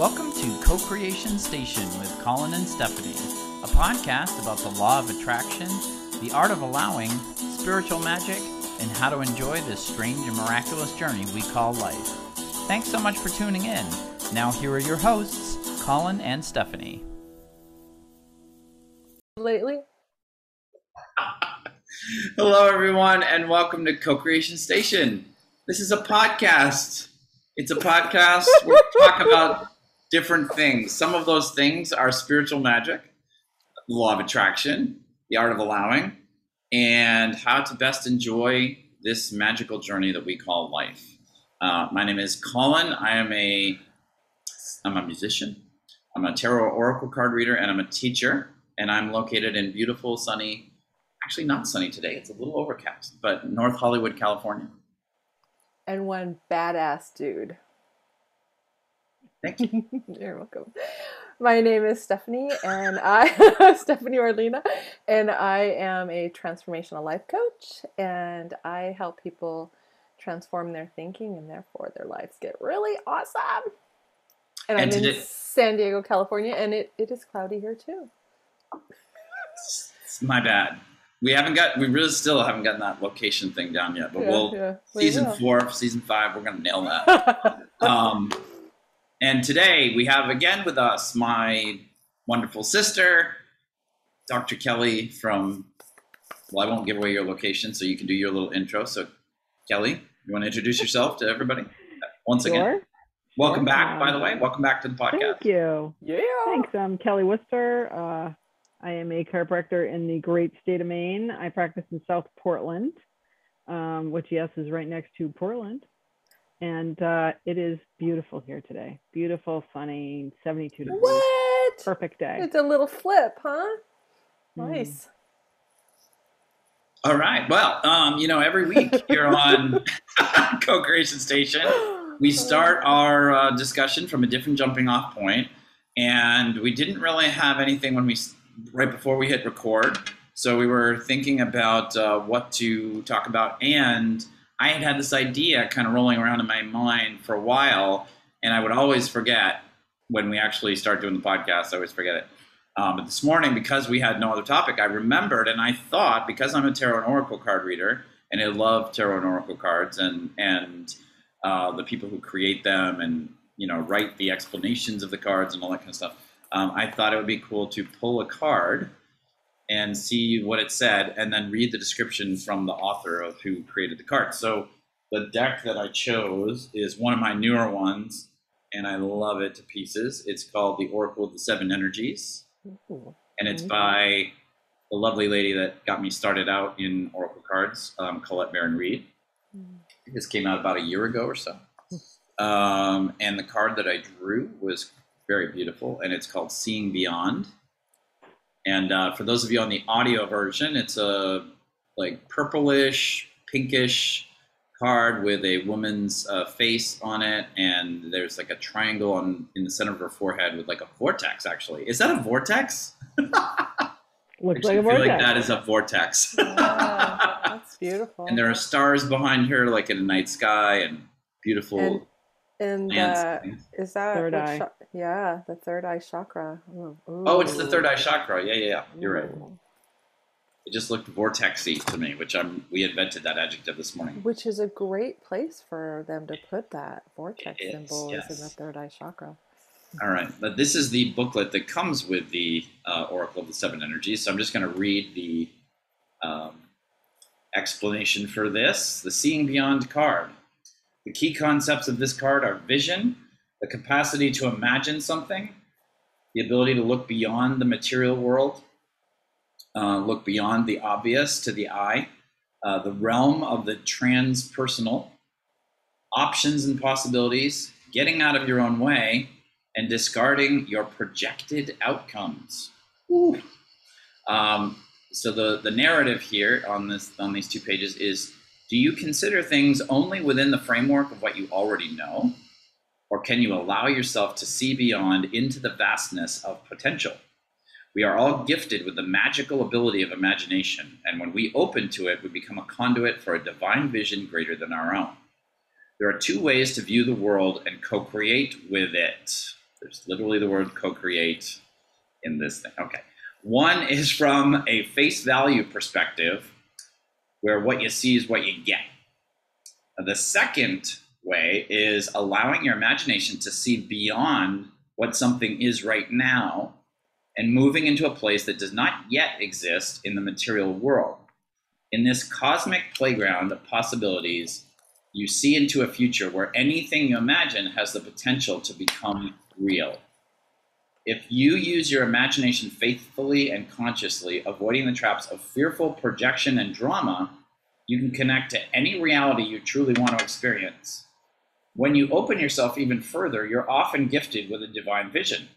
Welcome to Co-Creation Station with Collin and Stephanie, a podcast about the Law of Attraction, the Art of Allowing, Spiritual Magic, and how to enjoy this strange and miraculous journey we call life. Thanks so much for tuning in. Now here are your hosts, Collin and Stephanie. Lately. Hello everyone and welcome to Co-Creation Station. This is a podcast. It's a podcast where we talk about different things. Some of those things are spiritual magic, the law of attraction, the art of allowing, and how to best enjoy this magical journey that we call life. My name is Collin. I'm a musician. I'm a tarot oracle card reader, and I'm a teacher. And I'm located in beautiful, sunny, actually not sunny today. It's a little overcast, but North Hollywood, California. And one badass dude. Thank you. You're welcome. My name is Stephanie, and Stephanie Orlina, and I am a transformational life coach, and I help people transform their thinking, and therefore their lives get really awesome. And I'm in San Diego, California, and it is cloudy here too. It's my bad. We really still haven't gotten that location thing down yet, but season 4, season 5, we're going to nail that. And today we have again with us my wonderful sister, Dr. Kelly from, well, I won't give away your location so you can do your little intro. So Kelly, you want to introduce yourself to everybody once again? Welcome back, by the way. Welcome back to the podcast. Thank you. Yeah. Thanks. I'm Kelly Worster. I am a chiropractor in the great state of Maine. I practice in South Portland, which, yes, is right next to Portland. And it is beautiful here today. Beautiful, sunny, 72 degrees. What? Perfect day. It's a little flip, huh? Nice. All right. Well, every week here on Co-Creation Station, we start our discussion from a different jumping off point. And we didn't really have anything when we right before we hit record. So we were thinking about what to talk about. And I had this idea kind of rolling around in my mind for a while. And I would always forget when we actually start doing the podcast. I always forget it. But this morning, because we had no other topic, I remembered. And I thought, because I'm a tarot and oracle card reader, and I love tarot and oracle cards and the people who create them and, write the explanations of the cards and all that kind of stuff. I thought it would be cool to pull a card and see what it said and then read the description from the author of who created the card. So the deck that I chose is one of my newer ones, and I love it to pieces. It's called the Oracle of the Seven Energies. Ooh. And it's by the lovely lady that got me started out in oracle cards, Colette Baron-Reed. This came out about a year ago or so. And the card that I drew was very beautiful, and it's called Seeing Beyond. And for those of you on the audio version, it's a purplish, pinkish card with a woman's face on it, and there's a triangle in the center of her forehead with a vortex. Actually, is that a vortex? Looks like a vortex. I feel like that is a vortex. Wow, that's beautiful. And there are stars behind her, in a night sky, and beautiful. And is that third eye? Yeah, the third eye chakra. Ooh. Oh, it's the third eye chakra. Yeah. You're right. It just looked vortexy to me, which we invented that adjective this morning. Which is a great place for them to put that vortex symbol is in the third eye chakra. All right, but this is the booklet that comes with the Oracle of the Seven Energies. So I'm just going to read the explanation for this, the Seeing Beyond card. The key concepts of this card are vision, the capacity to imagine something, the ability to look beyond the material world, look beyond the obvious to the eye, the realm of the transpersonal, options and possibilities, getting out of your own way, and discarding your projected outcomes. Ooh. So the narrative here on these two pages is: do you consider things only within the framework of what you already know? Or can you allow yourself to see beyond into the vastness of potential? We are all gifted with the magical ability of imagination, and when we open to it, we become a conduit for a divine vision greater than our own. There are two ways to view the world and co-create with it. There's literally the word co-create in this thing. Okay. One is from a face value perspective, where what you see is what you get. The second way is allowing your imagination to see beyond what something is right now and moving into a place that does not yet exist in the material world. In this cosmic playground of possibilities, you see into a future where anything you imagine has the potential to become real. If you use your imagination faithfully and consciously, avoiding the traps of fearful projection and drama, you can connect to any reality you truly want to experience. When you open yourself even further, you're often gifted with a divine vision.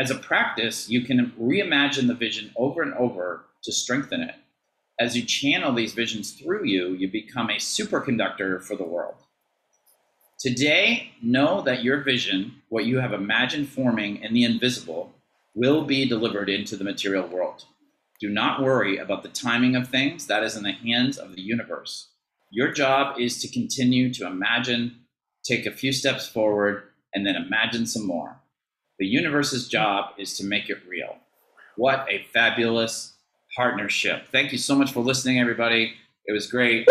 As a practice, you can reimagine the vision over and over to strengthen it. As you channel these visions through you, you become a superconductor for the world. Today, know that your vision, what you have imagined forming in the invisible, will be delivered into the material world. Do not worry about the timing of things. That is in the hands of the universe. Your job is to continue to imagine, take a few steps forward, and then imagine some more. The universe's job is to make it real. What a fabulous partnership. Thank you so much for listening, everybody. It was great.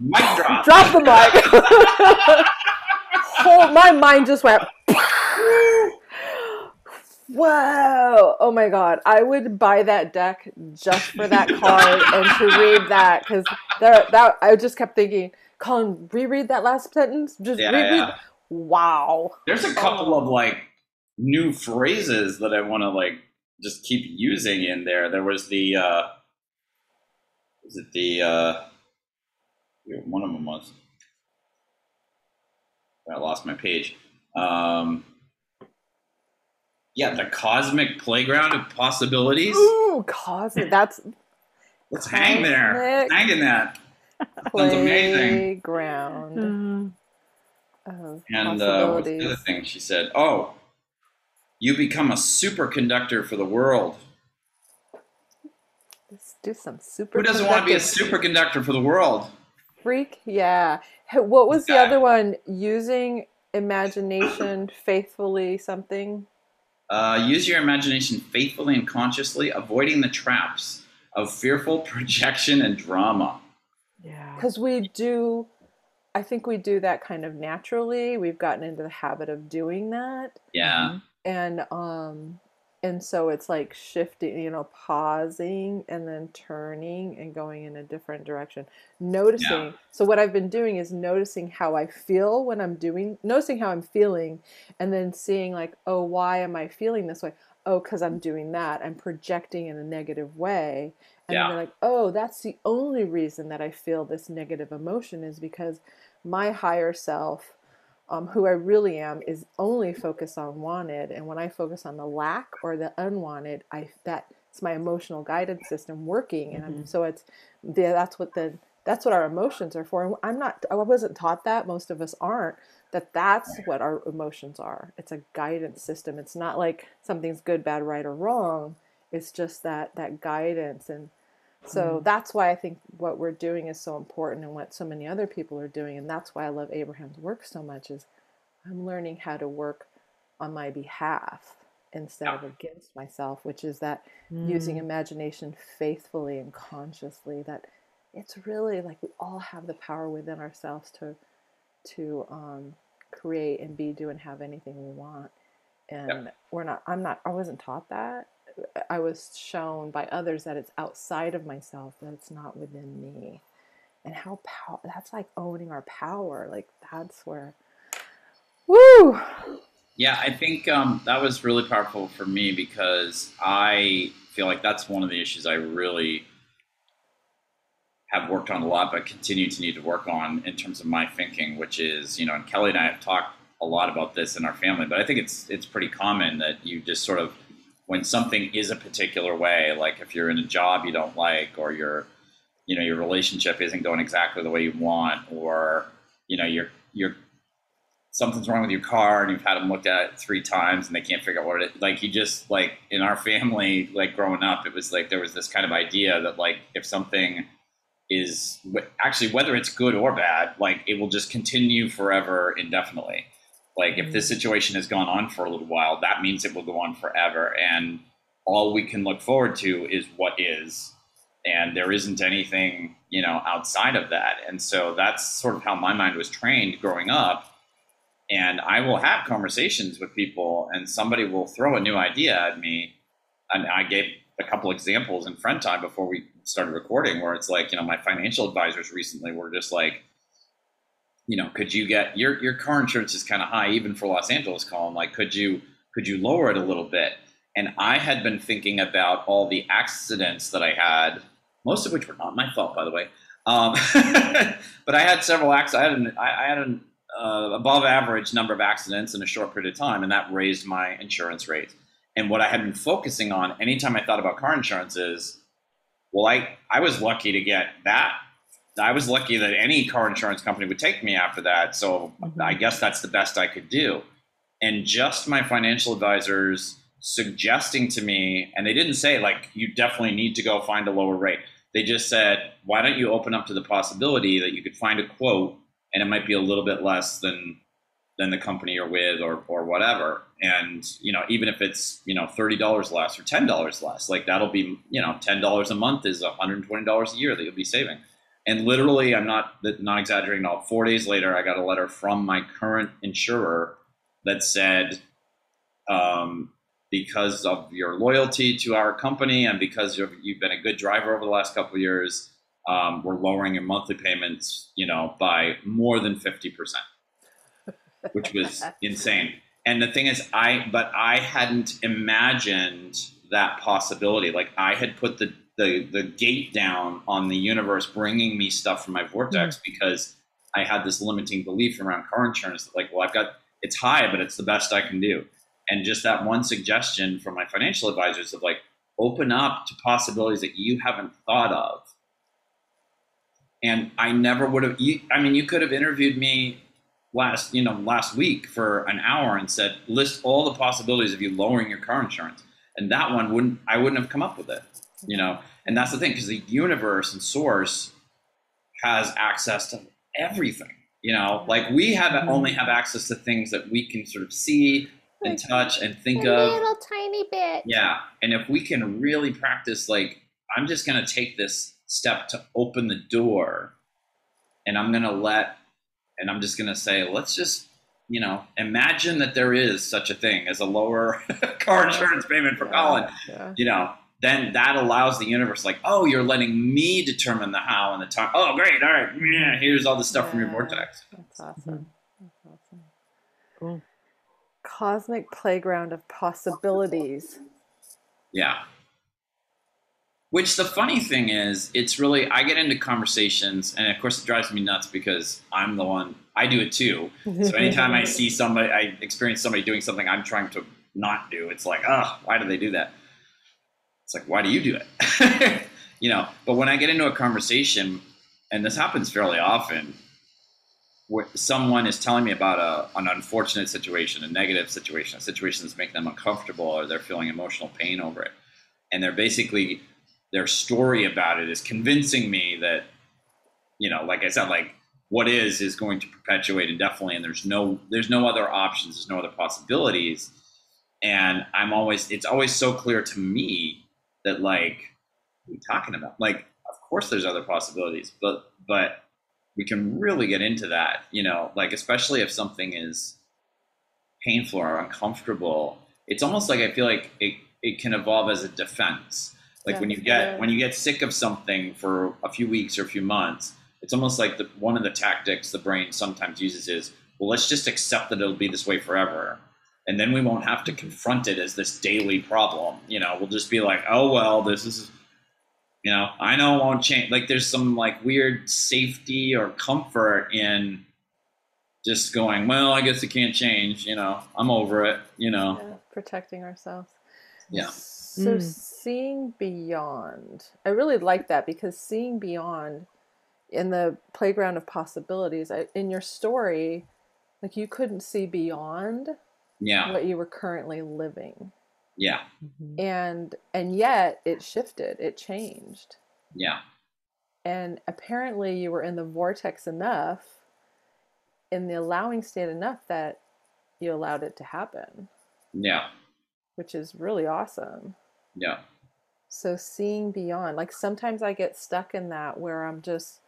Mic drop. Drop the mic. Oh, my mind just went. Whoa. Oh my God. I would buy that deck just for that card and to read that, because that I just kept thinking, Collin, reread that last sentence. Just reread. Yeah. Wow. There's a couple of like new phrases that I want to like just keep using in there. There was the one of them was, I lost my page. Yeah, the cosmic playground of possibilities. Ooh, cosmic. That's let's cosmic hang there. Hang in that. Sounds amazing. Playground of and what's the other thing she said? Oh, you become a superconductor for the world. Let's do some super. Who doesn't want to be a superconductor for the world? Freak, yeah. What was the other one? Using imagination faithfully, something. Use your imagination faithfully and consciously, avoiding the traps of fearful projection and drama. Yeah, because we do. I think we do that kind of naturally. We've gotten into the habit of doing that. Yeah, and so it's like shifting, you know, pausing and then turning and going in a different direction. Noticing. Yeah. So what I've been doing is noticing how I feel when I'm doing, noticing how I'm feeling and then seeing like, oh, why am I feeling this way? Oh, because I'm doing that. I'm projecting in a negative way. And yeah. Then like, oh, that's the only reason that I feel this negative emotion is because my higher self, who I really am, is only focused on wanted, and when I focus on the lack or the unwanted, that's my emotional guidance system working, and that's what our emotions are for. And I wasn't taught that. Most of us aren't. That's what our emotions are. It's a guidance system. It's not like something's good, bad, right, or wrong. It's just that guidance, and so that's why I think what we're doing is so important and what so many other people are doing. And that's why I love Abraham's work so much is I'm learning how to work on my behalf instead of against myself, which is that using imagination faithfully and consciously, that it's really like we all have the power within ourselves to create and be, do, and have anything we want. And I wasn't taught that. I was shown by others that it's outside of myself, that it's not within me. And how that's like owning our power. Like that's where, woo. Yeah, I think that was really powerful for me because I feel like that's one of the issues I really have worked on a lot, but continue to need to work on in terms of my thinking, which is, you know, and Kelly and I have talked a lot about this in our family, but I think it's pretty common that you just sort of, when something is a particular way, like if you're in a job you don't like, or your relationship isn't going exactly the way you want, or, you know, something's wrong with your car and you've had them looked at 3 times and they can't figure out what it is. Like you just like in our family, like growing up, it was like, there was this kind of idea that like, if something is actually, whether it's good or bad, like it will just continue forever indefinitely. Like if this situation has gone on for a little while, that means it will go on forever. And all we can look forward to is what is, and there isn't anything, you know, outside of that. And so that's sort of how my mind was trained growing up. And I will have conversations with people and somebody will throw a new idea at me. And I gave a couple examples in friend time before we started recording where it's like, you know, my financial advisors recently were just like, you know, could you get your car insurance is kind of high, even for Los Angeles, Colin, like, could you lower it a little bit? And I had been thinking about all the accidents that I had, most of which were not my fault, by the way. But I had several accidents. I had an above average number of accidents in a short period of time, and that raised my insurance rates. And what I had been focusing on anytime I thought about car insurance is, well, I was lucky to get that. I was lucky that any car insurance company would take me after that. So I guess that's the best I could do. And just my financial advisors suggesting to me, and they didn't say like, you definitely need to go find a lower rate. They just said, why don't you open up to the possibility that you could find a quote and it might be a little bit less than the company you're with or whatever. And, you know, even if it's, you know, $30 less or $10 less, like that'll be, you know, $10 a month is $120 a year that you'll be saving. And literally, I'm not exaggerating at all, 4 days later, I got a letter from my current insurer that said, because of your loyalty to our company and because you've been a good driver over the last couple of years, we're lowering your monthly payments, you know, by more than 50%, which was insane. And the thing is, I hadn't imagined that possibility. Like I had put the gate down on the universe bringing me stuff from my vortex because I had this limiting belief around car insurance that like, well, it's high, but it's the best I can do. And just that one suggestion from my financial advisors of like, open up to possibilities that you haven't thought of. And I never would have, I mean, you could have interviewed me last week for an hour and said, list all the possibilities of you lowering your car insurance. And that one I wouldn't have come up with it. You know, and that's the thing, because the universe and source has access to everything, you know, like we only have access to things that we can sort of see and touch and think of. A little tiny bit. Yeah. And if we can really practice, like, I'm just going to take this step to open the door and I'm just going to say, let's just, you know, imagine that there is such a thing as a lower car insurance payment for Colin, you know. Then that allows the universe like, oh, you're letting me determine the how and the time. Oh, great. All right. Yeah, here's all the stuff from your vortex. That's awesome. That's awesome. Cool. Cosmic playground of possibilities. Yeah. Which the funny thing is, it's really, I get into conversations and of course it drives me nuts because I'm the one, I do it too. So anytime I see somebody, I experience somebody doing something I'm trying to not do. It's like, oh, why do they do that? It's like, why do you do it? You know, but when I get into a conversation, and this happens fairly often, where someone is telling me about an unfortunate situation, a negative situation, a situation that's making them uncomfortable, or they're feeling emotional pain over it. And they're basically, their story about it is convincing me that, you know, like I said, like what is going to perpetuate indefinitely, and there's no other options, there's no other possibilities. And it's always so clear to me that like, what are we talking about? Like, of course there's other possibilities, but we can really get into that, you know, like, especially if something is painful or uncomfortable, it's almost like, I feel like it can evolve as a defense. Like when you get sick of something for a few weeks or a few months, it's almost like one of the tactics the brain sometimes uses is, well, let's just accept that it'll be this way forever. And then we won't have to confront it as this daily problem. You know, we'll just be like, oh, well, this is, you know, I know it won't change. Like there's some like weird safety or comfort in just going, well, I guess it can't change, you know, I'm over it, you know. Yeah, protecting ourselves. Yeah. So seeing beyond, I really like that, because seeing beyond in the playground of possibilities, in your story, like you couldn't see beyond what you were currently living. Yeah. And yet it shifted, it changed. Yeah. And apparently you were in the vortex enough, in the allowing state enough, that you allowed it to happen. Yeah. Which is really awesome. Yeah. So seeing beyond, like sometimes I get stuck in that where I'm just,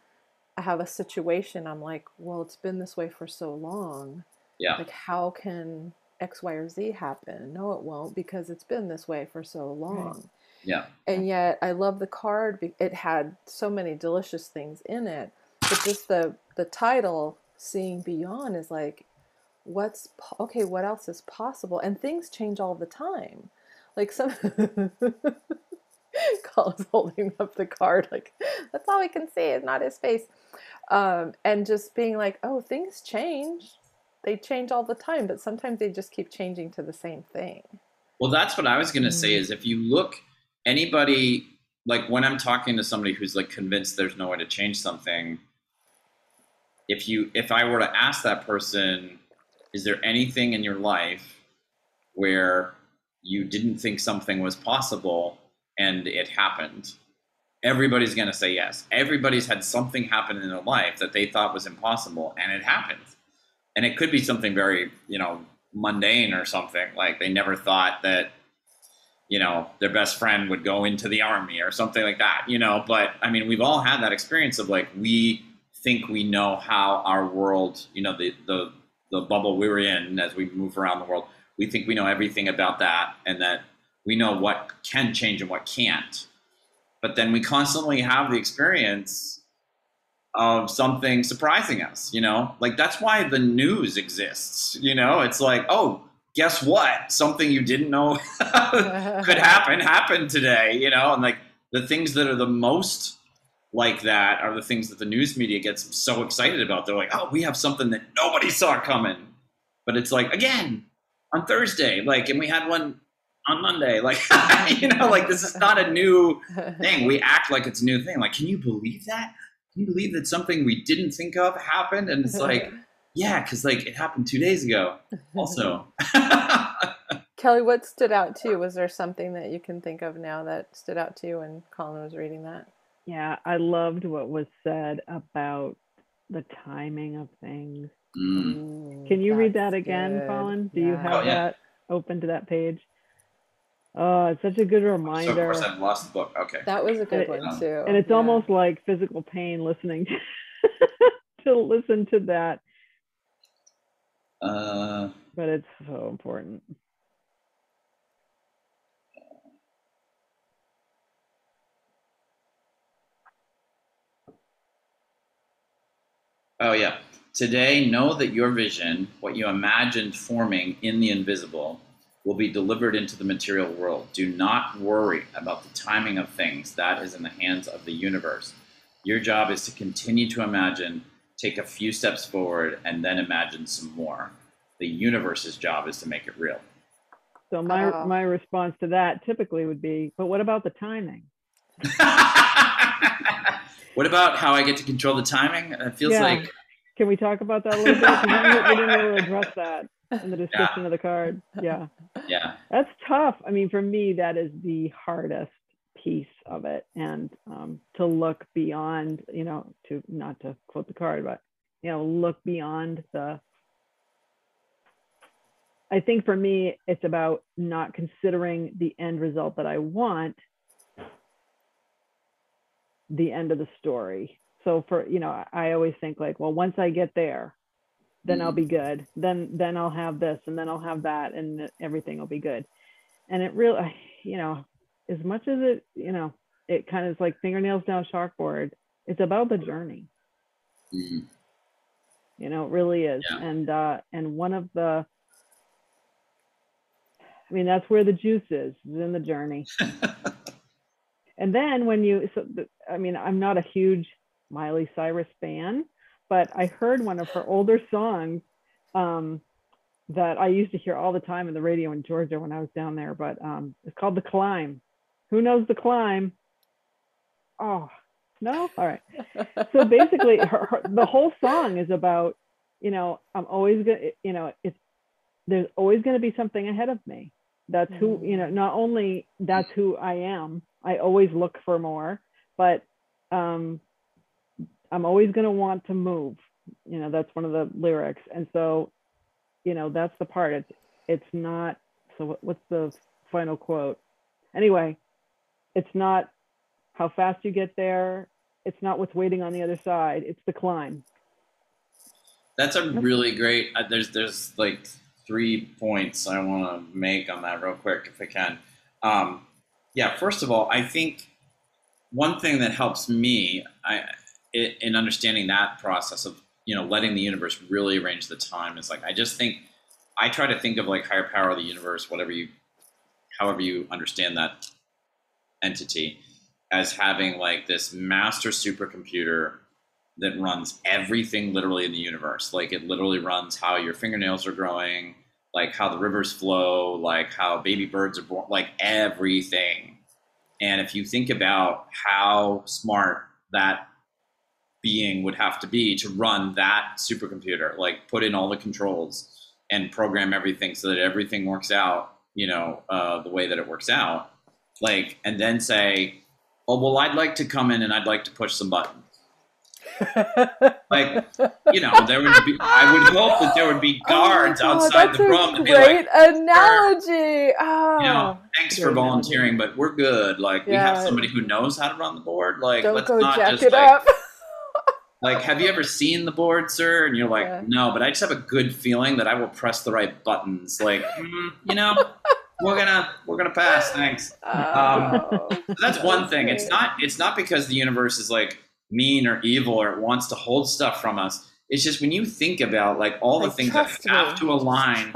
I have a situation. I'm like, well, it's been this way for so long. Yeah. Like how can X, Y, or Z happen? No, it won't, because it's been this way for so long. Yeah. And yet I love the card. It had so many delicious things in it, but just the title seeing beyond is like, what's okay, what else is possible? And things change all the time. Like some Colin's holding up the card like that's all we can see is not his face. And just being like, oh, things change. They change all the time, but sometimes they just keep changing to the same thing. Well, that's what I was going to say is if you look, anybody, like when I'm talking to somebody who's like convinced there's no way to change something, if I were to ask that person, is there anything in your life where you didn't think something was possible and it happened? Everybody's going to say yes. Everybody's had something happen in their life that they thought was impossible and it happened. And it could be something very, mundane or something. Like they never thought that, their best friend would go into the army or something like that, But I mean, we've all had that experience of like, we think we know how our world, the bubble we were in as we move around the world, we think we know everything about that and that we know what can change and what can't. But then we constantly have the experience of something surprising us, Like that's why the news exists, It's like, oh, guess what? Something you didn't know could happened today, And like the things that are the most like that are the things that the news media gets so excited about. They're like, oh, we have something that nobody saw coming. But it's like, again, on Thursday, like, and we had one on Monday, like, like this is not a new thing. We act like it's a new thing. Like, can you believe that? Can you believe that something we didn't think of happened? And it's like, yeah, because like it happened 2 days ago also. Kelly, what stood out to you? Was there something that you can think of now that stood out to you when Collin was reading that? Yeah, I loved what was said about the timing of things. Mm. Can you read that again, Collin? Do you have that open to that page? Oh, it's such a good reminder. So of course I've lost the book. Okay. That was a good one too. And it's almost like physical pain listening to listen to that. But it's so important. Oh, yeah. Today, know that your vision, what you imagined forming in the invisible, will be delivered into the material world. Do not worry about the timing of things. That is in the hands of the universe. Your job is to continue to imagine, take a few steps forward, and then imagine some more. The universe's job is to make it real. So my response to that typically would be, but what about the timing? What about how I get to control the timing? It feels like... Can we talk about that a little bit? We didn't really address that in the description of the card. Yeah. Yeah. That's tough. I mean, for me, that is the hardest piece of it. And to look beyond, to not to quote the card, but, look beyond the... I think for me, it's about not considering the end result that I want, the end of the story. So for, I always think like, well, once I get there, then I'll be good. Then I'll have this and then I'll have that and everything will be good. And it really, as much as it, it kind of is like fingernails down chalkboard. It's about the journey. Mm-hmm. It really is. Yeah. And one of the, that's where the juice is in the journey. And then when you, I'm not a huge Miley Cyrus fan, but I heard one of her older songs that I used to hear all the time on the radio in Georgia when I was down there, but it's called The Climb. Who knows The Climb? Oh, no? All right. So basically the whole song is about, I'm always going to, there's always going to be something ahead of me. That's who, not only that's who I am, I always look for more, but I'm always going to want to move. You know, that's one of the lyrics. And so, you know, that's the part. It's not, so what's the final quote? Anyway, it's not how fast you get there. It's not what's waiting on the other side. It's the climb. That's a really great, there's like 3 points I want to make on that real quick, if I can. Yeah, first of all, I think one thing that helps me in understanding that process of, you know, letting the universe really arrange the time is like, I just think, I try to think of like higher power of the universe, however you understand that entity, as having like this master supercomputer that runs everything literally in the universe. Like it literally runs how your fingernails are growing, like how the rivers flow, like how baby birds are born, like everything. And if you think about how smart that being would have to be to run that supercomputer, like put in all the controls and program everything so that everything works out, you know, the way that it works out, like, and then say, oh, well, I'd like to come in and I'd like to push some buttons. Like, you know, there would be, I would hope that there would be guards outside the room and be like, great analogy. Oh, you know, thanks for volunteering, but we're good. Like, we have somebody who knows how to run the board. Like, let's not just like, like, have you ever seen the board, sir? And you're like, no, but I just have a good feeling that I will press the right buttons. Like, you know, we're gonna pass. Thanks. So that's one thing. It's not because the universe is like mean or evil or it wants to hold stuff from us. It's just when you think about like all the things that have to align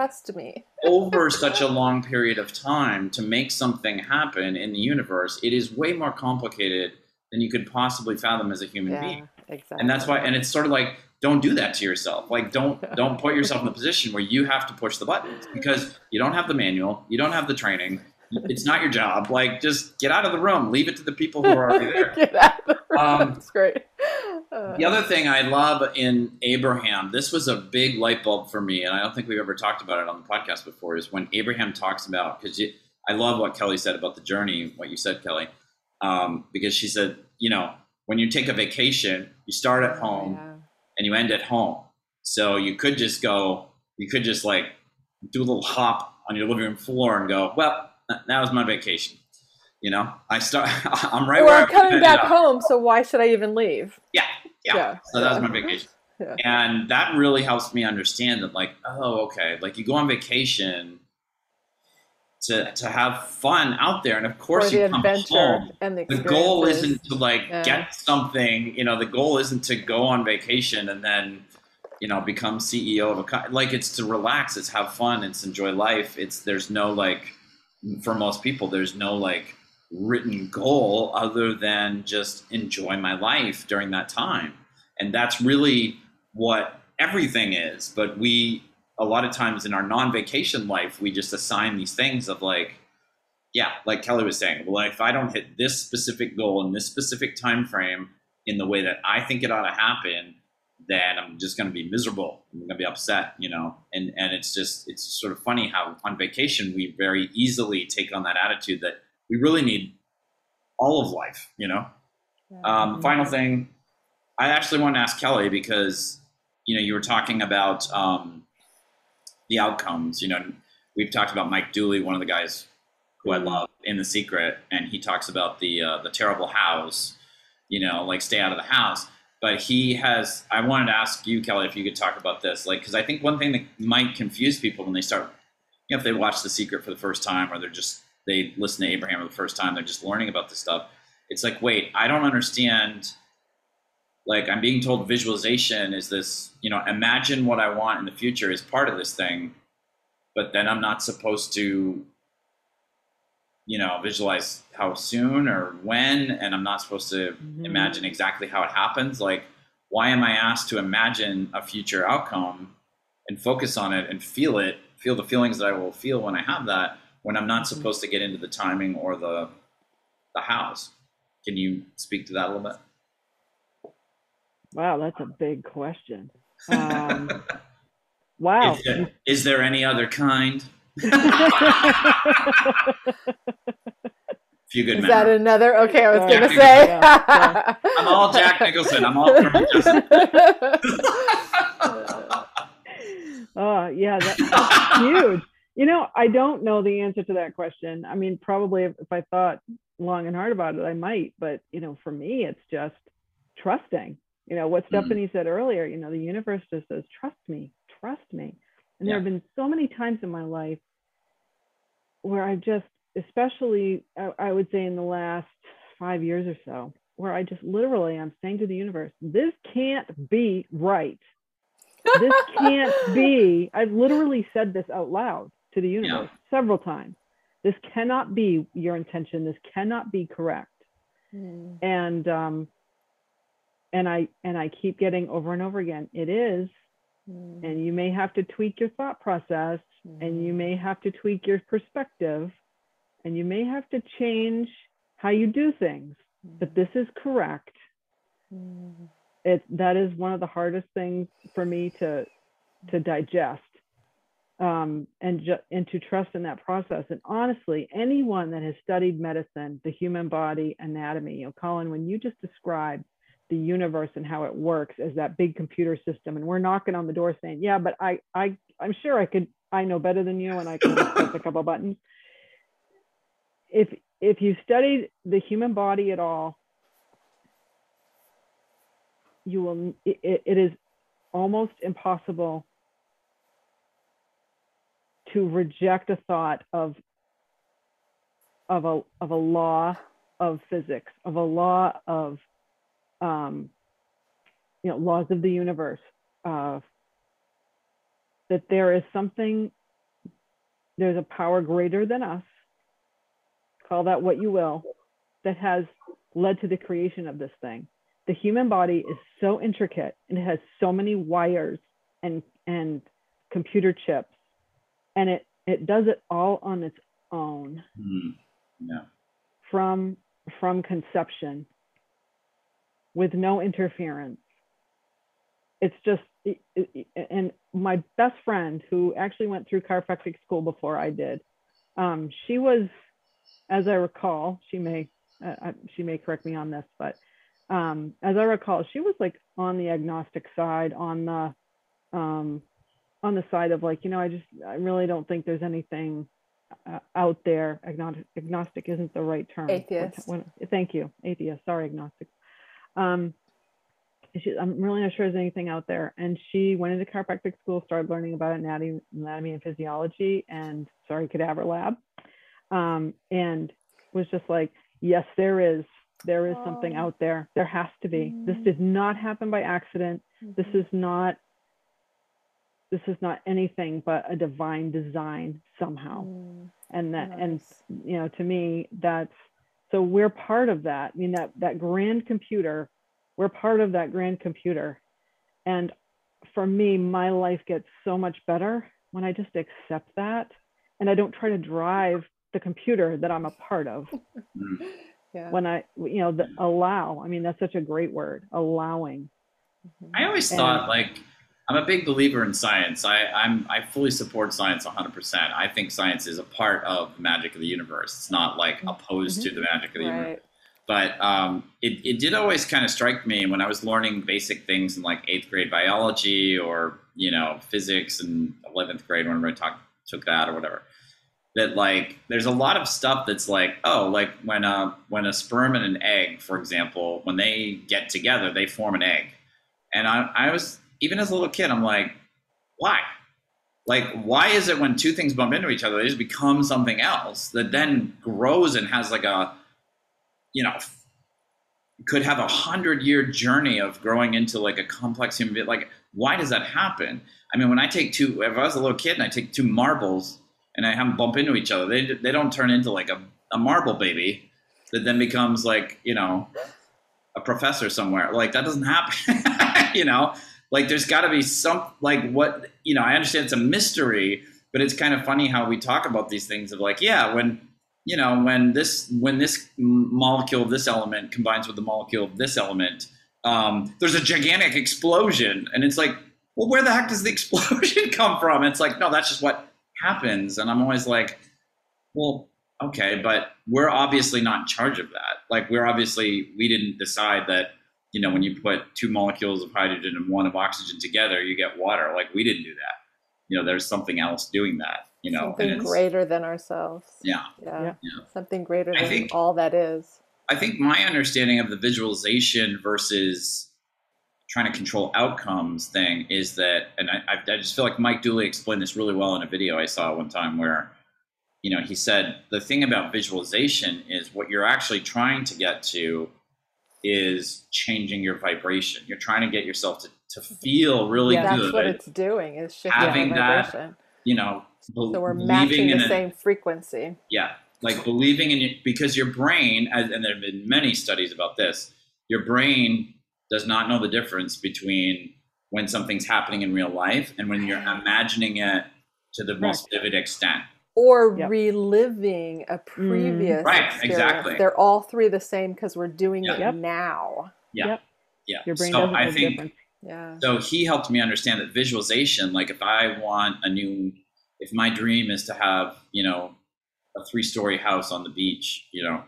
over such a long period of time to make something happen in the universe, it is way more complicated than you could possibly fathom as a human being. Exactly. And that's why, and it's sort of like, don't do that to yourself. Like, don't put yourself in the position where you have to push the buttons because you don't have the manual, you don't have the training. It's not your job. Like, just get out of the room. Leave it to the people who are already there. Get out of the room. That's great. The other thing I love in Abraham, this was a big light bulb for me, and I don't think we've ever talked about it on the podcast before, is when Abraham talks about, because I love what Kelly said about the journey, what you said, Kelly, because she said, you know, when you take a vacation, you start at home and you end at home. So you could just go, you could just like do a little hop on your living room floor and go, well, that was my vacation. You know, I'm right where I'm coming back home. So why should I even leave? Yeah. So that was my vacation. Yeah. And that really helps me understand that like, oh, okay. Like you go on vacation to have fun out there. And of course you come home. And the goal isn't to like get something, you know, the goal isn't to go on vacation and then, you know, become CEO of a, like it's to relax, it's have fun, it's enjoy life. There's no like, for most people, there's no like written goal other than just enjoy my life during that time. And that's really what everything is. But we, a lot of times in our non-vacation life, we just assign these things of like, like Kelly was saying, well, if I don't hit this specific goal in this specific time frame in the way that I think it ought to happen, then I'm just going to be miserable. I'm going to be upset, you know? And it's just, it's sort of funny how on vacation, we very easily take on that attitude that we really need all of life, you know? Final thing, I actually want to ask Kelly because, you know, you were talking about the outcomes, you know, we've talked about Mike Dooley, one of the guys who I love in The Secret, and he talks about the terrible house, you know, like stay out of the house. But he has, I wanted to ask you, Kelly, if you could talk about this, like, because I think one thing that might confuse people when they start, you know, if they watch The Secret for the first time or they listen to Abraham for the first time, they're just learning about this stuff. It's like, wait, I don't understand. Like I'm being told visualization is this, you know, imagine what I want in the future is part of this thing, but then I'm not supposed to, you know, visualize how soon or when, and I'm not supposed to imagine exactly how it happens. Like, why am I asked to imagine a future outcome and focus on it and feel it, feel the feelings that I will feel when I have that, when I'm not supposed to get into the timing or the house? Can you speak to that a little bit? Wow, that's a big question. Wow. Is there any other kind? few good men. Is that another? Okay, I was going to say. Yeah, yeah. I'm all Jack Nicholson. I'm all Colonel Jessup. Oh, yeah, that's huge. You know, I don't know the answer to that question. I mean, probably if I thought long and hard about it, I might. But, you know, for me, it's just trusting. You know, what Stephanie said earlier, you know, the universe just says, trust me, trust me. And there have been so many times in my life where I've just, especially, I would say in the last 5 years or so, where I just literally, I'm saying to the universe, this can't be right. This can't be. I've literally said this out loud to the universe several times. This cannot be your intention. This cannot be correct. And I keep getting over and over again, it is. And you may have to tweak your thought process, and you may have to tweak your perspective, and you may have to change how you do things, but this is correct. That is one of the hardest things for me to digest, and to trust in that process. And honestly, anyone that has studied medicine, the human body anatomy, you know, Collin, when you just described the universe and how it works as that big computer system, and we're knocking on the door saying, yeah, but I'm sure I know better than you, and I can press a couple buttons. If you studied the human body at all, you will, it is almost impossible to reject a thought of a law of physics, of a law of you know, laws of the universe, that there is something, there's a power greater than us, call that what you will, that has led to the creation of this thing. The human body is so intricate, and it has so many wires and computer chips, and it does it all on its own. From conception, with no interference. It's just, and my best friend, who actually went through chiropractic school before I did, she was, as I recall, she may correct me on this, but as I recall, she was like on the agnostic side, on the side of like, you know, I really don't think there's anything out there. Agnostic isn't the right term. Atheist. Thank you. Atheist. Sorry, agnostic. I'm really not sure there's anything out there. And she went into chiropractic school, started learning about anatomy and physiology, and cadaver lab, and was just like, yes, there is something out there. There has to be. This did not happen by accident. This is not anything but a divine design somehow. And that, and you know, to me, that's, so we're part of that. I mean, that grand computer, we're part of that grand computer. And for me, my life gets so much better when I just accept that. And I don't try to drive the computer that I'm a part of. When I, you know, allow, I mean, that's such a great word, allowing. I always thought, like, I'm a big believer in science. I fully support science 100%. I think science is a part of the magic of the universe. It's not like opposed to the magic of the universe. But it did always kind of strike me when I was learning basic things in like 8th grade biology, or, you know, physics in 11th grade when I took that or whatever, that like there's a lot of stuff that's like, oh, like when a sperm and an egg, for example, when they get together, they form an egg. And I was, even as a little kid, I'm like, why? Like, why is it when two things bump into each other, they just become something else that then grows and has like a, you know, could have a 100-year journey of growing into like a complex human being? Like, why does that happen? I mean, if I was a little kid and I take two marbles and I have them bump into each other, they don't turn into like a marble baby that then becomes like, you know, a professor somewhere. Like, that doesn't happen, you know? Like, there's got to be some, like, what, you know, I understand it's a mystery, but it's kind of funny how we talk about these things of like, yeah, when, you know, when this molecule of this element combines with the molecule of this element, there's a gigantic explosion. And it's like, well, where the heck does the explosion come from? And it's like, no, that's just what happens. And I'm always like, well, okay, but we're obviously not in charge of that. Like, we're obviously, we didn't decide that, you know, when you put two molecules of hydrogen and one of oxygen together, you get water. Like, we didn't do that. You know, there's something else doing that, you know. Something greater than ourselves. Yeah. Yeah. Yeah. Something greater than all that is. I think my understanding of the visualization versus trying to control outcomes thing is that, and I just feel like Mike Dooley explained this really well in a video I saw one time where, you know, he said, the thing about visualization is what you're actually trying to get to is changing your vibration. You're trying to get yourself to feel really good. That's what it's doing, is shifting having vibration. That, you know, so we're matching the same frequency. Yeah, like believing in it, because your brain, and there have been many studies about this, your brain does not know the difference between when something's happening in real life and when you're imagining it to the most vivid extent. Or reliving a previous experience. Exactly. They're all three the same because we're doing it now. Yeah. Yep. Yeah. Your brain doesn't know the difference. Yeah. So he helped me understand that visualization, like if I want a new, if my dream is to have, you know, a 3-story house on the beach, you know,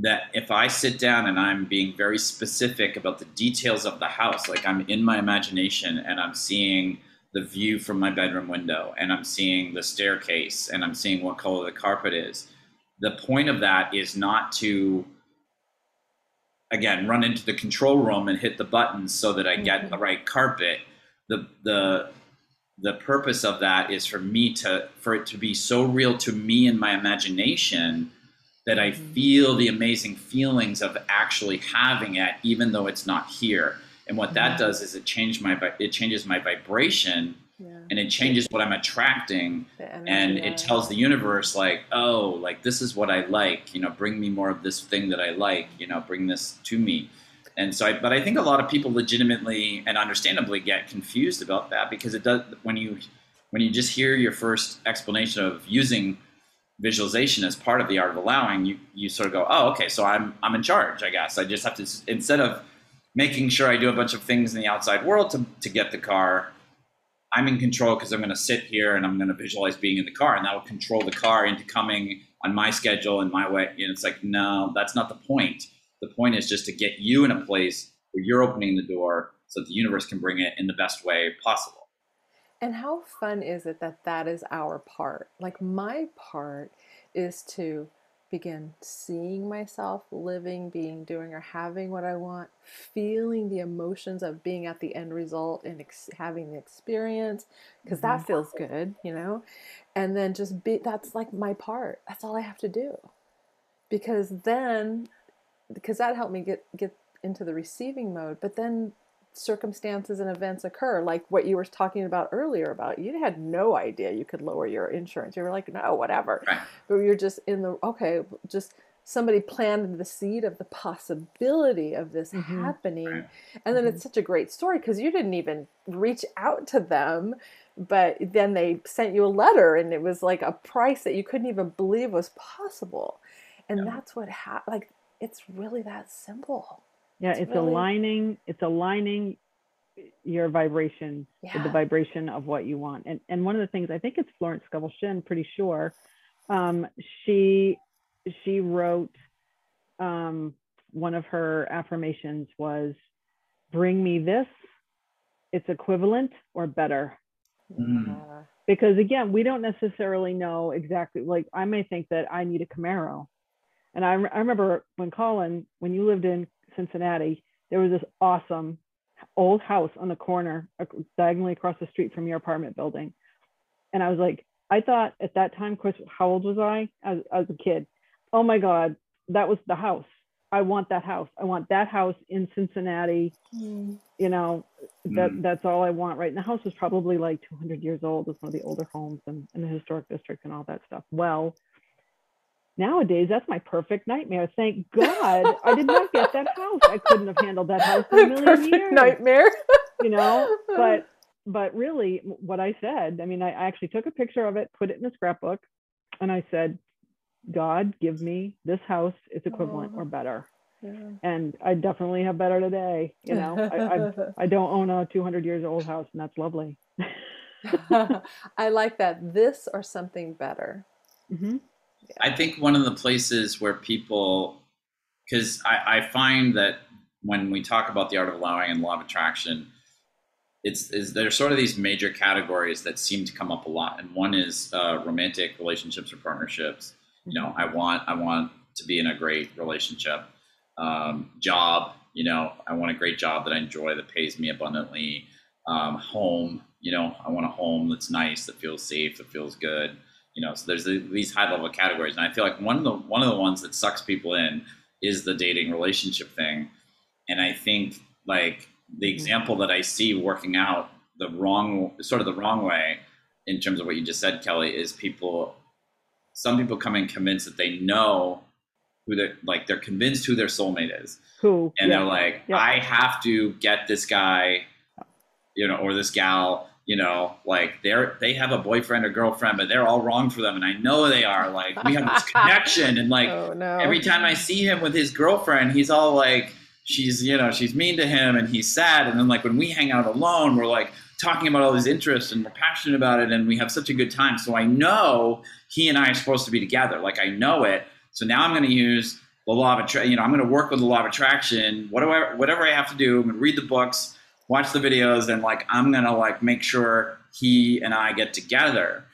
that if I sit down and I'm being very specific about the details of the house, like I'm in my imagination and I'm seeing the view from my bedroom window, and I'm seeing the staircase, and I'm seeing what color the carpet is. The point of that is not to, again, run into the control room and hit the buttons so that I get the right carpet. The purpose of that is for me to, for it to be so real to me in my imagination that I feel the amazing feelings of actually having it, even though it's not here. And what that does is it changes my vibration and it changes what I'm attracting, and it tells the universe, like, oh, like this is what I like, you know, bring me more of this thing that I like, you know, bring this to me. And so, but I think a lot of people legitimately and understandably get confused about that, because it does, when you just hear your first explanation of using visualization as part of the art of allowing, you sort of go, oh, okay, so I'm in charge, I guess. I just have to, instead of making sure I do a bunch of things in the outside world to get the car, I'm in control because I'm going to sit here and I'm going to visualize being in the car, and that will control the car into coming on my schedule and my way. And it's like, no, that's not the point. The point is just to get you in a place where you're opening the door so that the universe can bring it in the best way possible. And how fun is it that that is our part? Like, my part is to begin seeing myself living, being, doing, or having what I want, feeling the emotions of being at the end result and having the experience, because that feels good, you know, and then just be, that's like my part. That's all I have to do, because that helped me get into the receiving mode. But then circumstances and events occur, like what you were talking about earlier about, you had no idea you could lower your insurance. You were like, no, whatever. Right. But you're just just somebody planted the seed of the possibility of this happening. Right. And then it's such a great story because you didn't even reach out to them, but then they sent you a letter and it was like a price that you couldn't even believe was possible. And that's what happened. Like, it's really that simple. Yeah, it's aligning your vibration with the vibration of what you want. And one of the things, I think it's Florence Scovel Shinn, pretty sure, she wrote, one of her affirmations was, bring me this, it's equivalent or better. Yeah. Because again, we don't necessarily know exactly, like I may think that I need a Camaro. And I remember when Collin, when you lived in Cincinnati, there was this awesome old house on the corner, diagonally across the street from your apartment building. And I was like, I thought at that time, Chris, how old was I? I was a kid. Oh my God, that was the house. I want that house. I want that house in Cincinnati. You know, that's all I want, right? And the house was probably like 200 years old. It's one of the older homes in the historic district and all that stuff. Well, nowadays, that's my perfect nightmare. Thank God I did not get that house. I couldn't have handled that house in a million years. Perfect nightmare. You know, but really what I said, I mean, I actually took a picture of it, put it in a scrapbook, and I said, God, give me this house. It's equivalent or better. Yeah. And I definitely have better today. You know, I don't own a 200 years old house, and that's lovely. I like that. This or something better. I think one of the places where people, because I find that when we talk about the Art of Allowing and Law of Attraction, there's sort of these major categories that seem to come up a lot. And one is romantic relationships or partnerships. You know, I want to be in a great relationship. Job, you know, I want a great job that I enjoy, that pays me abundantly. Home, you know, I want a home that's nice, that feels safe, that feels good. You know, so there's these high level categories. And I feel like one of the ones that sucks people in is the dating relationship thing. And I think, like, the example that I see working out the wrong way in terms of what you just said, Kelly, is some people come in convinced that they know who they're convinced who their soulmate is. They're like, I have to get this guy, you know, or this gal, you know, like they have a boyfriend or girlfriend, but they're all wrong for them. And I know they are, like, we have this connection. And like, oh, no. Every time I see him with his girlfriend, he's all like, she's mean to him and he's sad. And then, like, when we hang out alone, we're like talking about all these interests and we're passionate about it and we have such a good time. So I know he and I are supposed to be together. Like, I know it. So now I'm going to use the law of attraction. You know, I'm going to work with the law of attraction. Whatever I have to do, I'm going to read the books, watch the videos, and like, I'm going to like make sure he and I get together.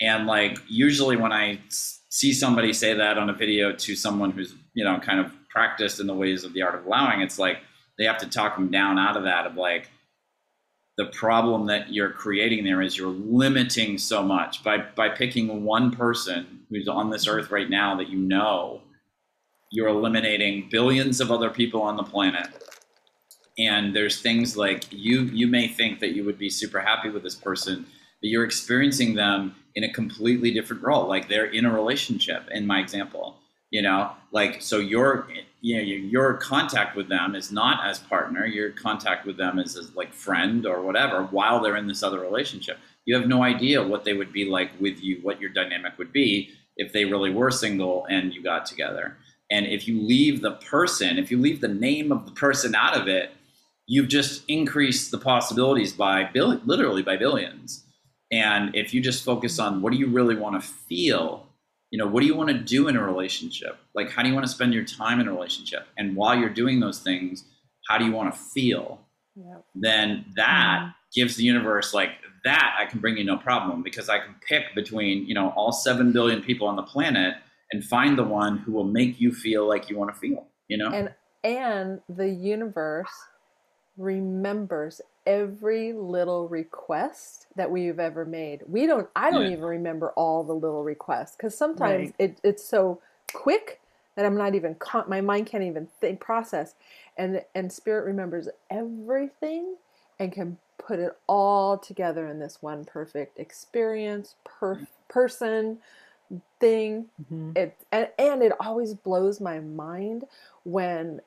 And like, usually when I see somebody say that on a video to someone who's, you know, kind of practiced in the ways of the Art of Allowing, it's like they have to talk them down out of that, of like, the problem that you're creating there is you're limiting so much by picking one person who's on this earth right now that you know. You're eliminating billions of other people on the planet. And there's things like you may think that you would be super happy with this person, but you're experiencing them in a completely different role. Like, they're in a relationship, in my example. You know, like, so your contact with them is not as partner, your contact with them is as like friend or whatever, while they're in this other relationship. You have no idea what they would be like with you, what your dynamic would be if they really were single and you got together. And if you leave the person, if you leave the name of the person out of it, you've just increased the possibilities by billions. And if you just focus on what do you really want to feel, you know, what do you want to do in a relationship? Like, how do you want to spend your time in a relationship? And while you're doing those things, how do you want to feel? Yep. Then that gives the universe, like, that I can bring you no problem, because I can pick between, you know, all 7 billion people on the planet and find the one who will make you feel like you want to feel, you know? And the universe remembers every little request that we've ever made. I don't even remember all the little requests, because sometimes it's so quick that I'm not even my mind can't even process. And Spirit remembers everything and can put it all together in this one perfect experience, person thing. Mm-hmm. And it always blows my mind when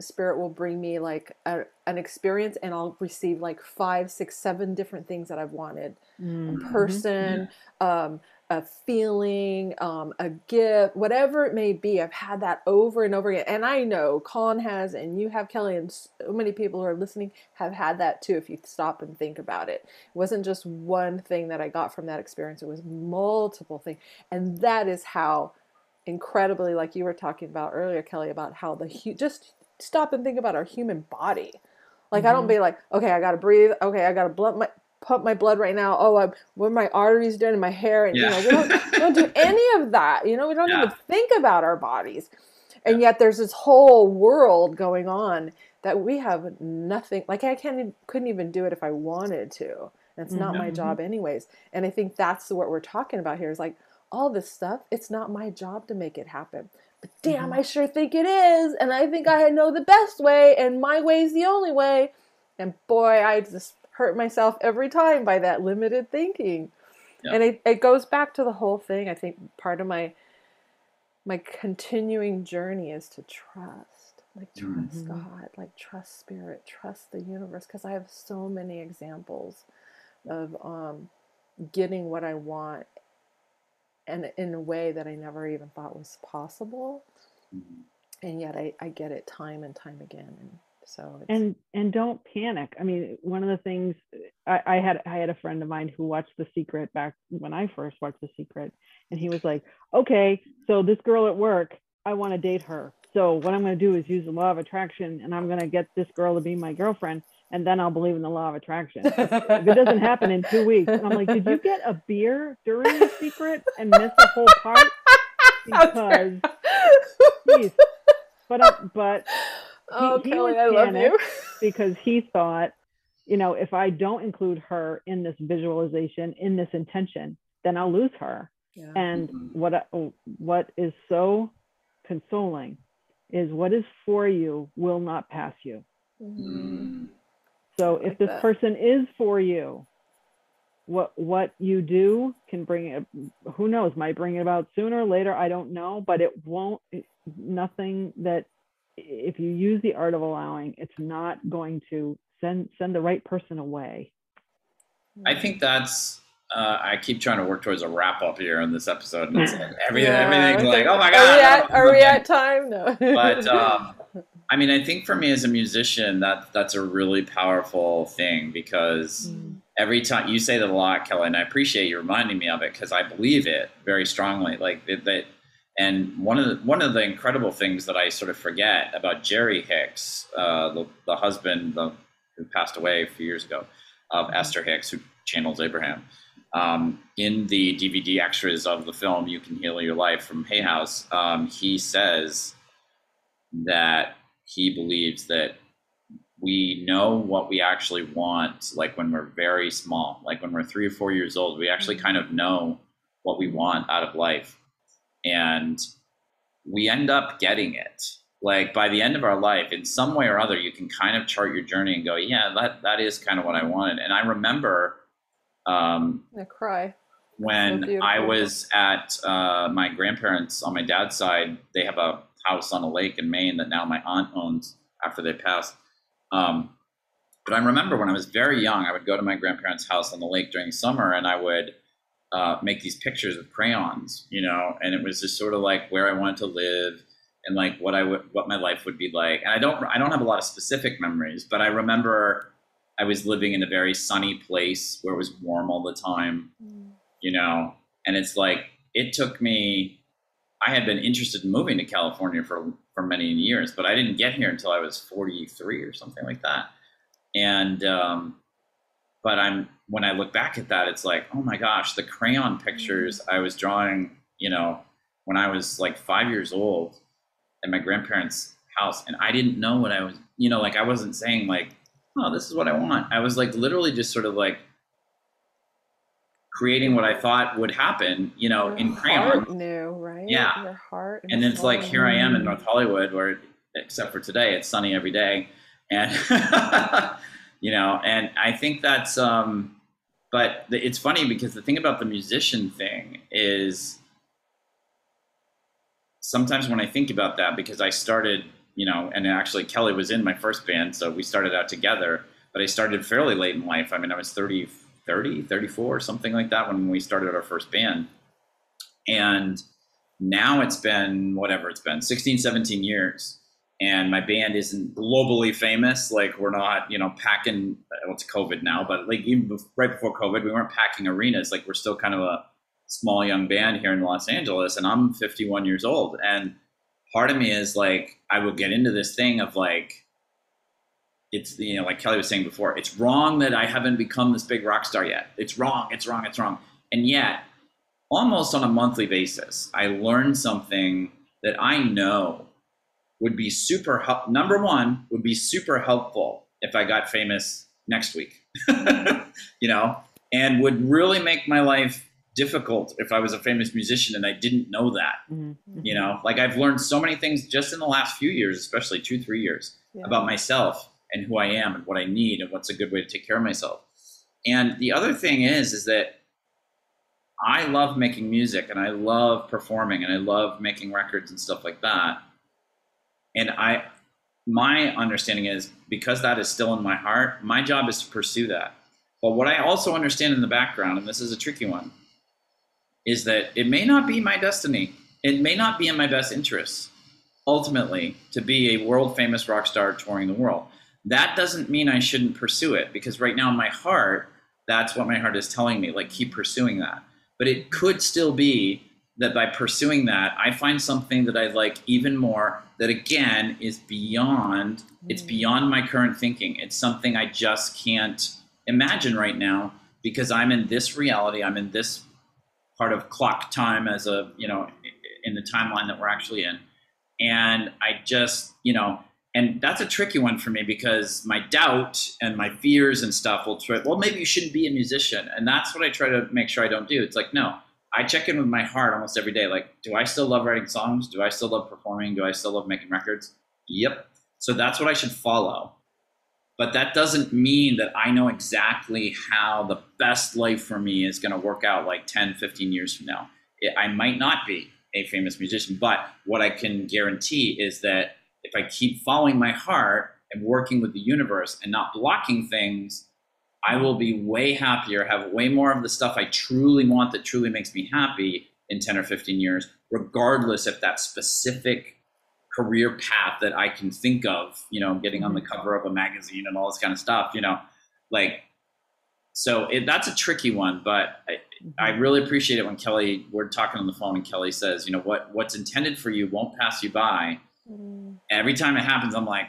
Spirit will bring me like an experience, and I'll receive like 5, 6, 7 different things that I've wanted. Mm-hmm. A person, a feeling, a gift, whatever it may be. I've had that over and over again. And I know Collin has, and you have, Kelly, and so many people who are listening have had that too. If you stop and think about it, it wasn't just one thing that I got from that experience. It was multiple things. And that is how incredibly, like you were talking about earlier, Kelly, about how just stop and think about our human body. Like, I don't be like, okay, I got to breathe. Okay, I got to pump my blood right now. Oh, what are my arteries doing in my hair? And you know, we don't do any of that. You know, we don't even think about our bodies. And yet there's this whole world going on that we have nothing. Like, I couldn't even do it if I wanted to. And it's not my job anyways. And I think that's what we're talking about here, is like, all this stuff, it's not my job to make it happen. But damn, I sure think it is. And I think I know the best way, and my way is the only way. And boy, I just hurt myself every time by that limited thinking. Yeah. And it goes back to the whole thing. I think part of my continuing journey is to trust. Like, trust God, like, trust Spirit, trust the universe. Because I have so many examples of getting what I want, and in a way that I never even thought was possible. And yet I get it time and time again. And So it's... and don't panic. I mean, one of the things I had a friend of mine who watched The Secret back when I first watched The Secret, and he was like, okay, so this girl at work, I want to date her. So what I'm going to do is use the law of attraction, and I'm going to get this girl to be my girlfriend, and then I'll believe in the law of attraction. If it doesn't happen in 2 weeks, and I'm like, did you get a beer during The Secret and miss a whole part? Because, geez. But he Kelly, I love you. Because he thought, you know, if I don't include her in this visualization, in this intention, then I'll lose her. Yeah. And what is so consoling is what is for you will not pass you. Mm-hmm. So if like this person is for you, what you do can bring it, who knows, might bring it about sooner or later, I don't know, but it won't, nothing that, if you use the art of allowing, it's not going to send the right person away. I think that's, I keep trying to work towards a wrap up here in this episode. And it's like everything's like, oh my God. Are we at time? No. But I mean, I think for me as a musician, that's a really powerful thing, because every time you say that a lot, Kelly, and I appreciate you reminding me of it, because I believe it very strongly. Like that. And one of the incredible things that I sort of forget about Jerry Hicks, the husband who passed away a few years ago of Esther Hicks, who channels Abraham, in the DVD extras of the film You Can Heal Your Life from Hay House, he says that he believes that we know what we actually want, like when we're very small, like when we're 3 or 4 years old, we actually kind of know what we want out of life. And we end up getting it. Like by the end of our life, in some way or other, you can kind of chart your journey and go, yeah, that is kind of what I wanted. And I remember I cry. When so I was at my grandparents on my dad's side, they have a house on a lake in Maine that now my aunt owns after they passed. But I remember when I was very young, I would go to my grandparents' house on the lake during summer, and I would make these pictures with crayons, you know, and it was just sort of like where I wanted to live and like what my life would be like. And I don't have a lot of specific memories, but I remember I was living in a very sunny place where it was warm all the time, you know, and it's like, it took me, I had been interested in moving to California for many years, but I didn't get here until I was 43 or something like that. And, but when I look back at that, it's like, oh my gosh, the crayon pictures I was drawing, you know, when I was like 5 years old at my grandparents' house, and I didn't know what I was, you know, like I wasn't saying like, oh, this is what I want. I was like literally just sort of like creating what I thought would happen, you know, in crayon. Knew, right? Yeah. Your heart and then it's like, here I am in North Hollywood, where except for today, it's sunny every day. And you know, and I think that's, but it's funny because the thing about the musician thing is sometimes when I think about that, because I started, you know, and actually Kelly was in my first band, so we started out together, but I started fairly late in life. I mean, I was 34 or something like that when we started our first band. And now it's been, 16, 17 years. And my band isn't globally famous. Like we're not, you know, packing, well, it's COVID now, but like even right before COVID, we weren't packing arenas. Like we're still kind of a small young band here in Los Angeles, and I'm 51 years old. And part of me is like, I will get into this thing of like, it's, you know, like Kelly was saying before, it's wrong that I haven't become this big rock star yet. It's wrong. And yet almost on a monthly basis, I learn something that I know would be super helpful. Number one, would be super helpful if I got famous next week, you know, and would really make my life difficult if I was a famous musician and I didn't know that, you know, like I've learned so many things just in the last few years, especially 2-3 years about myself and who I am and what I need and what's a good way to take care of myself. And the other thing is that I love making music and I love performing and I love making records and stuff like that. And my understanding is because that is still in my heart, my job is to pursue that. But what I also understand in the background, and this is a tricky one, is that it may not be my destiny. It may not be in my best interests, ultimately, to be a world famous rock star touring the world. That doesn't mean I shouldn't pursue it, because right now my heart, that's what my heart is telling me, like, keep pursuing that. But it could still be that by pursuing that, I find something that I like even more, that again is beyond, it's beyond my current thinking. It's something I just can't imagine right now, because I'm in this reality, I'm in this part of clock time, as a, you know, in the timeline that we're actually in. And I just, you know, and that's a tricky one for me, because my doubt and my fears and stuff will try, well, maybe you shouldn't be a musician. And that's what I try to make sure I don't do. It's like, no, I check in with my heart almost every day. Like, do I still love writing songs? Do I still love performing? Do I still love making records? Yep. So that's what I should follow. But that doesn't mean that I know exactly how the best life for me is going to work out like 10, 15 years from now. I might not be a famous musician, but what I can guarantee is that if I keep following my heart and working with the universe and not blocking things, I will be way happier, have way more of the stuff I truly want that truly makes me happy in 10 or 15 years, regardless if that specific career path that I can think of, you know, getting on the cover of a magazine and all this kind of stuff, you know, like, so that's a tricky one, but I really appreciate it when Kelly, we're talking on the phone and Kelly says, you know, what's intended for you won't pass you by. Every time it happens, I'm like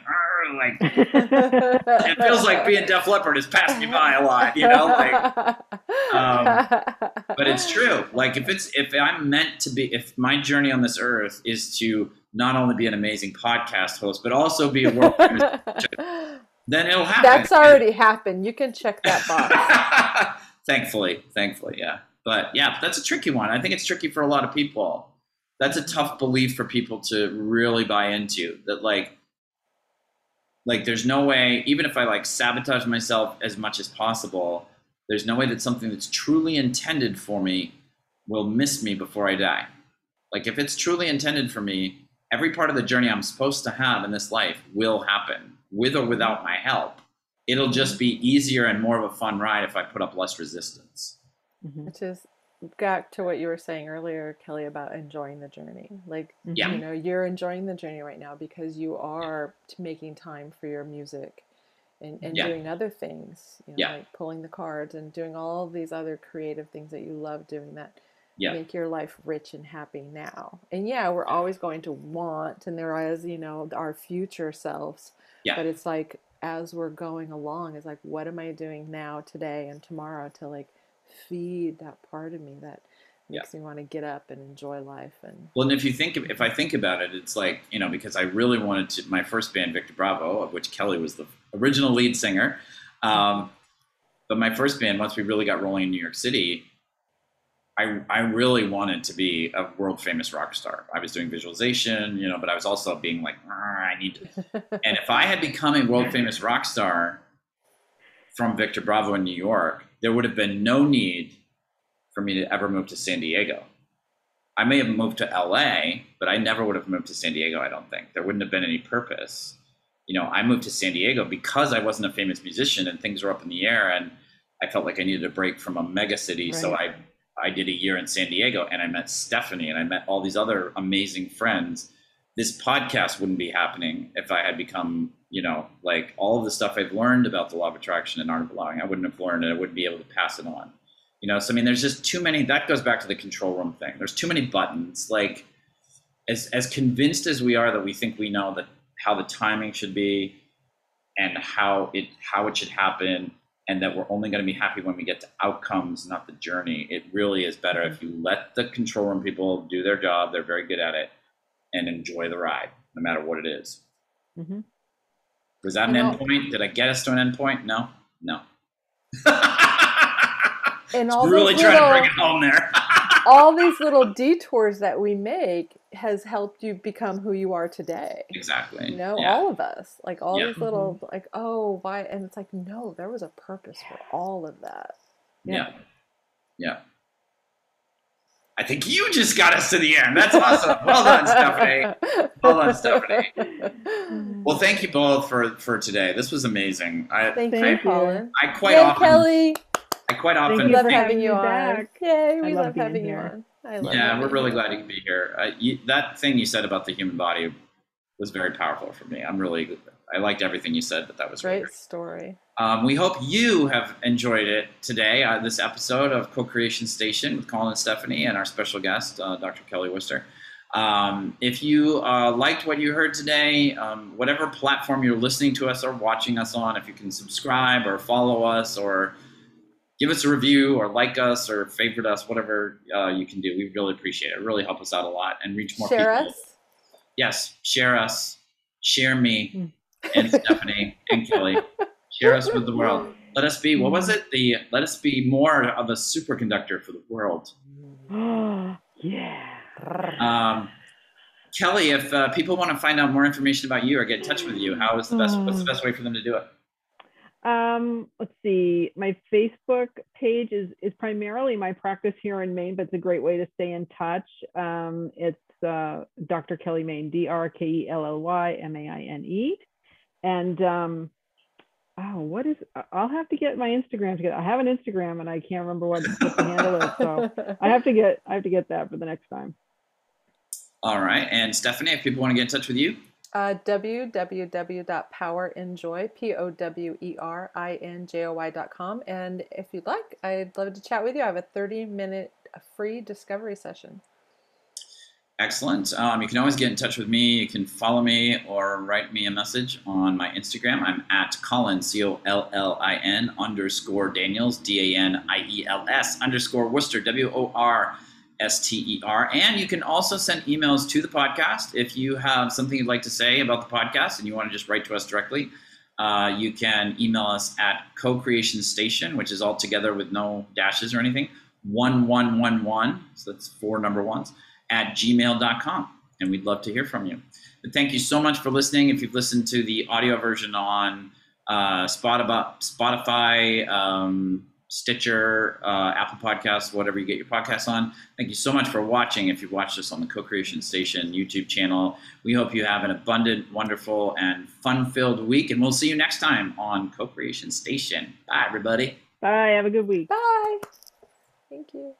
it feels like being Def Leppard has passed me by a lot, you know, like, but it's true. Like if I'm meant to be, if my journey on this earth is to not only be an amazing podcast host, but also be a world famous teacher, then it'll happen. That's already happened. You can check that box. Thankfully. Yeah. But yeah, that's a tricky one. I think it's tricky for a lot of people. That's a tough belief for people to really buy into, that like there's no way, even if I like sabotage myself as much as possible, there's no way that something that's truly intended for me will miss me before I die. Like if it's truly intended for me, every part of the journey I'm supposed to have in this life will happen with or without my help. It'll just be easier and more of a fun ride if I put up less resistance. Which is back to what you were saying earlier, Kelly, about enjoying the journey. Like, you know, you're enjoying the journey right now because you are making time for your music and doing other things, you know, like pulling the cards and doing all these other creative things that you love doing that make your life rich and happy now. And we're always going to want, and there is, you know, our future selves, but it's like, as we're going along, it's like, what am I doing now, today and tomorrow to like feed that part of me that makes me want to get up and enjoy life. And well, and if you think, if I think about it, it's like, you know, because I really wanted to, my first band, Victor Bravo, of which Kelly was the original lead singer. But my first band, once we really got rolling in New York City, I really wanted to be a world famous rock star. I was doing visualization, you know, but I was also being like, I need to. And if I had become a world famous rock star from Victor Bravo in New York, there would have been no need for me to ever move to San Diego. I may have moved to LA, but I never would have moved to San Diego, I don't think. There wouldn't have been any purpose. You know, I moved to San Diego because I wasn't a famous musician and things were up in the air and I felt like I needed a break from a mega city. Right. So I did a year in San Diego and I met Stephanie and I met all these other amazing friends. This podcast wouldn't be happening if I had become, you know, like all of the stuff I've learned about the law of attraction and art of allowing, I wouldn't have learned it. I wouldn't be able to pass it on. You know, so I mean, there's just too many, that goes back to the control room thing. There's too many buttons. Like as convinced as we are that we think we know that how the timing should be and how it should happen and that we're only going to be happy when we get to outcomes, not the journey. It really is better if you let the control room people do their job. They're very good at it, and enjoy the ride, no matter what it is. Mm-hmm. Was that an end point? Did I get us to an end point? No. And all really trying to bring it home there. All these little detours that we make has helped you become who you are today. Exactly. You know, all of us, like all these little, like, oh, why? And it's like, no, there was a purpose for all of that. Yeah. I think you just got us to the end. That's awesome. Well done, Stephanie. Well, thank you both for today. This was amazing. Thank you, Collin. I quite often. Thank you for having you on. Yay, we love having you on. Yeah, we're really glad you could be here. That thing you said about the human body was very powerful for me. I'm really I liked everything you said, but that was great story. We hope you have enjoyed it today, this episode of Co-Creation Station with Collin and Stephanie and our special guest, Dr. Kelly Worster. If you liked what you heard today, whatever platform you're listening to us or watching us on, if you can subscribe or follow us or give us a review or like us or favorite us, whatever you can do, we really appreciate it. It really helps us out a lot and reach more people. Share us. Yes, share us. Share me and Stephanie and Kelly. Share us with the world. Let us be, what was it? Let us be more of a superconductor for the world. Yeah. Kelly, if people want to find out more information about you or get in touch with you, what's the best way for them to do it? Let's see. My Facebook page is primarily my practice here in Maine, but it's a great way to stay in touch. It's Dr. Kelly Maine, DrKellyMaine. And I'll have to get my Instagram together. I have an Instagram and I can't remember what the handle is, so I have to get that for the next time. All right. And Stephanie, if people want to get in touch with you, www.powerenjoy, powerinjoy.com. And if you'd like, I'd love to chat with you. I have a 30-minute free discovery session. Excellent. You can always get in touch with me. You can follow me or write me a message on my Instagram. I'm at Collin, COLLIN _Daniels, DANIELS _Worster, WORSTER. And you can also send emails to the podcast. If you have something you'd like to say about the podcast and you want to just write to us directly, you can email us at co-creationstation, which is all together with no dashes or anything, 1111. So that's 4 number 1s. @gmail.com, and we'd love to hear from you. But thank you so much for listening. If you've listened to the audio version on Spotify, Stitcher, Apple Podcasts, whatever you get your podcasts on, thank you so much for watching. If you've watched us on the Co-Creation Station YouTube channel, we hope you have an abundant, wonderful, and fun-filled week, and we'll see you next time on Co-Creation Station. Bye, everybody. Bye. Have a good week. Bye. Thank you.